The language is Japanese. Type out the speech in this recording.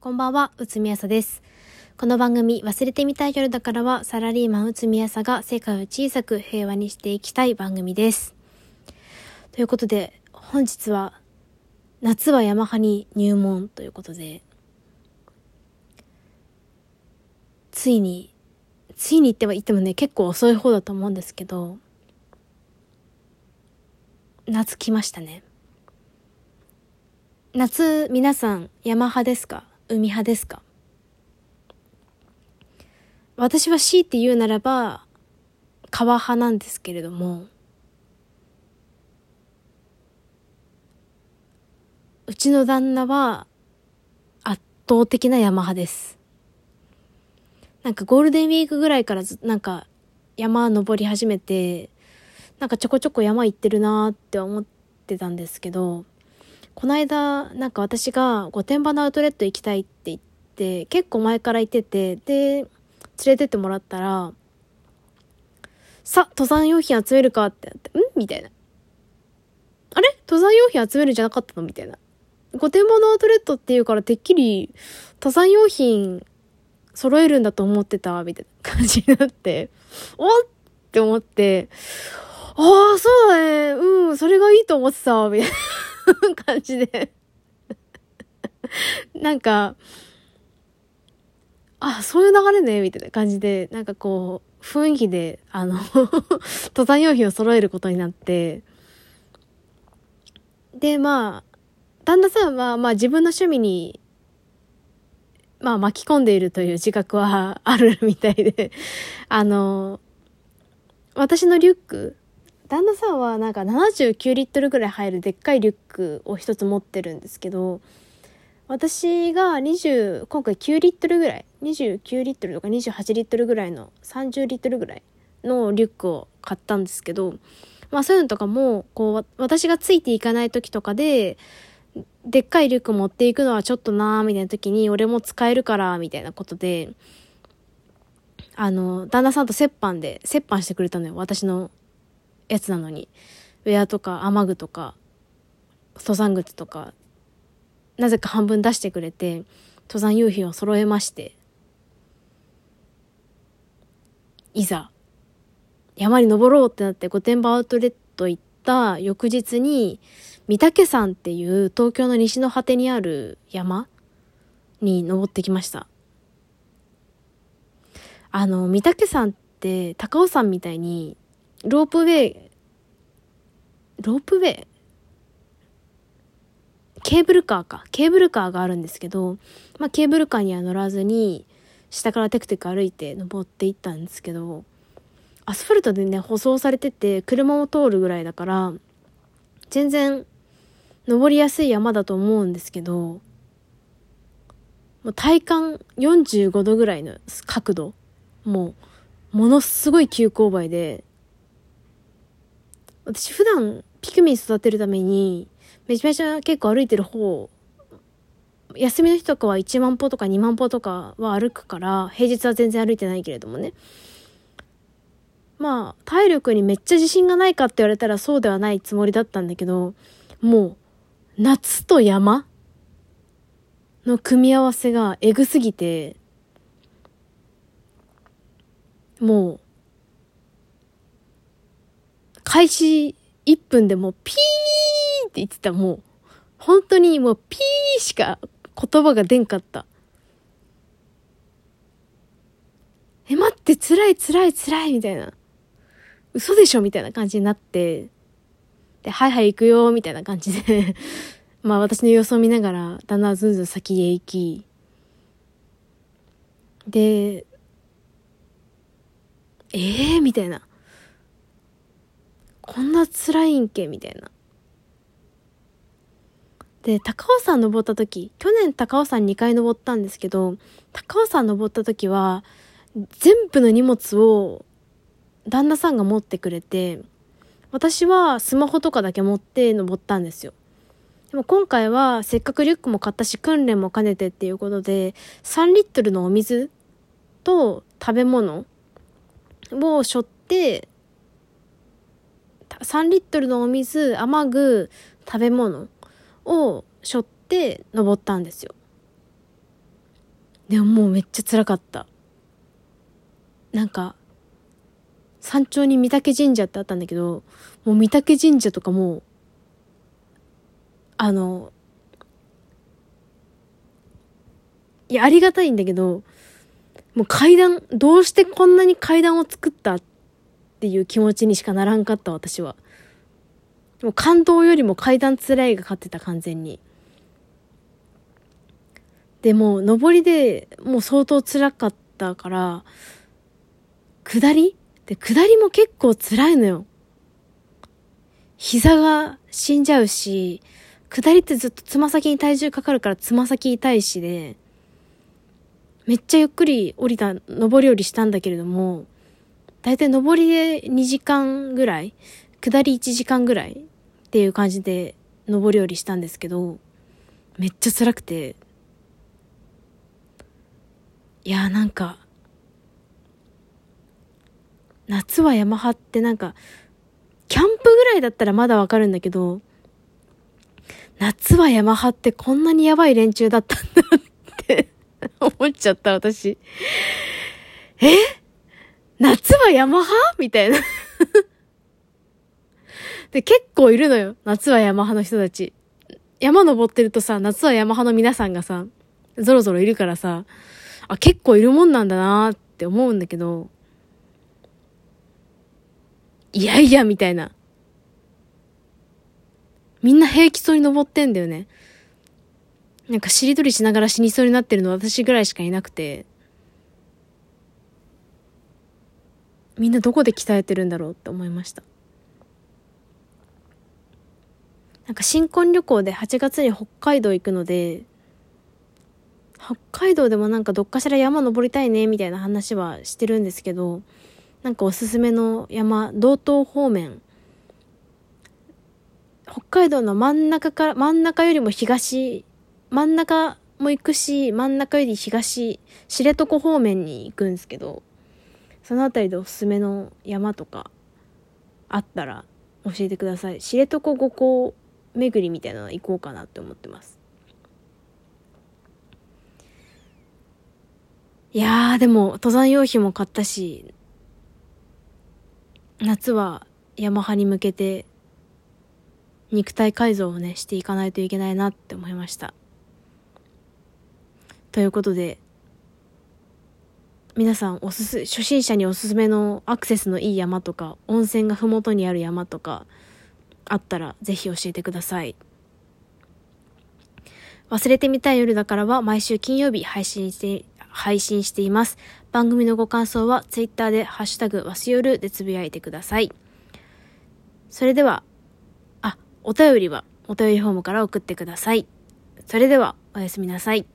こんばんは、うつみあさです。この番組忘れてみたい夜だからは、サラリーマンうつみあさが世界を小さく平和にしていきたい番組です。ということで、本日は夏はヤマハに入門ということで、ついにっては言ってもね、結構遅い方だと思うんですけど、夏来ましたね。夏、皆さん山派ですか、海派ですか？私は強いて言うならば川派なんですけれども、うちの旦那は圧倒的な山派です。なんかゴールデンウィークぐらいからなんか山登り始めて、なんかちょこちょこ山行ってるなーって思ってたんですけど、この間なんか私が御殿場のアウトレット行きたいって言って、結構前から行ってて、で連れてってもらったら、さ、登山用品集めるかってなって、みたいな、あれ登山用品集めるんじゃなかったのみたいな、御殿場のアウトレットっていうからてっきり登山用品揃えるんだと思ってたみたいな感じになって、おっって思って、ああそうだね、うん、それがいいと思ってたみたいな感じでなんか、あ、そういう流れねみたいな感じで、なんかこう雰囲気で登山用品を揃えることになって、でまあ旦那さんはまあ自分の趣味にまあ巻き込んでいるという自覚はあるみたいで私のリュック、旦那さんはなんか79リットルぐらい入るでっかいリュックを一つ持ってるんですけど、私が今回9リットルぐらい、29リットルとか28リットルぐらいの30リットルぐらいのリュックを買ったんですけど、まあそういうのとかもこう私がついていかない時とかで、でっかいリュック持っていくのはちょっとなーみたいな時に、俺も使えるからみたいなことで、旦那さんと折半してくれたのよ。私のやつなのにウェアとか雨具とか登山靴とかなぜか半分出してくれて、登山用品を揃えまして、いざ山に登ろうってなって御殿場アウトレット行った翌日に、御岳山っていう東京の西の果てにある山に登ってきました。御岳山って高尾山みたいにロープウェイケーブルカーがあるんですけど、まあケーブルカーには乗らずに、下からテクテク歩いて登っていったんですけど、アスファルトでね、舗装されてて、車も通るぐらいだから、全然登りやすい山だと思うんですけど、もう体感45度ぐらいの角度、もう、ものすごい急勾配で、私普段ピクミン育てるためにめちゃめちゃ結構歩いてる方、休みの日とかは1万歩とか2万歩とかは歩くから、平日は全然歩いてないけれどもね、まあ体力にめっちゃ自信がないかって言われたらそうではないつもりだったんだけど、もう夏と山の組み合わせがエグすぎて、もう開始1分でもうピーって言ってた。もう本当にもうピーしか言葉が出んかった。待って、辛いみたいな、嘘でしょみたいな感じになって、ではい行くよみたいな感じでまあ私の様子を見ながらだんだんずんずん先へ行き、でみたいな、こんな辛いんけみたいな。で高尾山登った時、去年高尾山2回登ったんですけど、高尾山登った時は全部の荷物を旦那さんが持ってくれて、私はスマホとかだけ持って登ったんですよ。でも今回はせっかくリュックも買ったし、訓練も兼ねてっていうことで、3リットルのお水と食べ物を背負って、3リットルのお水、雨具、食べ物を背負って登ったんですよ。でももうめっちゃ辛かった。なんか、山頂に御嶽神社ってあったんだけど、もう御嶽神社とかもう、いや、ありがたいんだけど、もう階段、どうしてこんなに階段を作ったっていう気持ちにしかならんかった、私は。もう感動よりも階段辛いが勝ってた、完全に。でも、上りでもう相当辛かったから、下りで、下りも結構辛いのよ。膝が死んじゃうし、下りってずっとつま先に体重かかるからつま先痛いしで、めっちゃゆっくり上り下りしたんだけれども、だいたい上りで2時間ぐらい、下り1時間ぐらいっていう感じで上り下りしたんですけど、めっちゃ辛くて、いやーなんか、夏は山派ってなんか、キャンプぐらいだったらまだわかるんだけど、夏は山派ってこんなにやばい連中だったんだって思っちゃった私。夏は山派みたいな。で、結構いるのよ。夏は山派の人たち。山登ってるとさ、夏は山派の皆さんがさ、ぞろぞろいるからさ、あ、結構いるもんなんだなーって思うんだけど、いやいやみたいな。みんな平気そうに登ってんだよね。なんかしりとりしながら死にそうになってるの私ぐらいしかいなくて、みんなどこで鍛えてるんだろうって思いました。なんか新婚旅行で8月に北海道行くので、北海道でもなんかどっかしら山登りたいねみたいな話はしてるんですけど、なんかおすすめの山、道東方面、北海道の真ん中よりも東、真ん中も行くし、真ん中より東、知床方面に行くんですけど、そのあたりでおすすめの山とかあったら教えてください。知床五湖巡りみたいなの行こうかなって思ってます。いやーでも登山用品も買ったし、夏は山派に向けて肉体改造をねしていかないといけないなって思いました。ということで、皆さん初心者におすすめのアクセスのいい山とか、温泉がふもとにある山とかあったらぜひ教えてください。忘れてみたい夜だからは毎週金曜日配信しています。番組のご感想はツイッターでハッシュタグわすよるでつぶやいてください。それでは、お便りはお便りフォームから送ってください。それではおやすみなさい。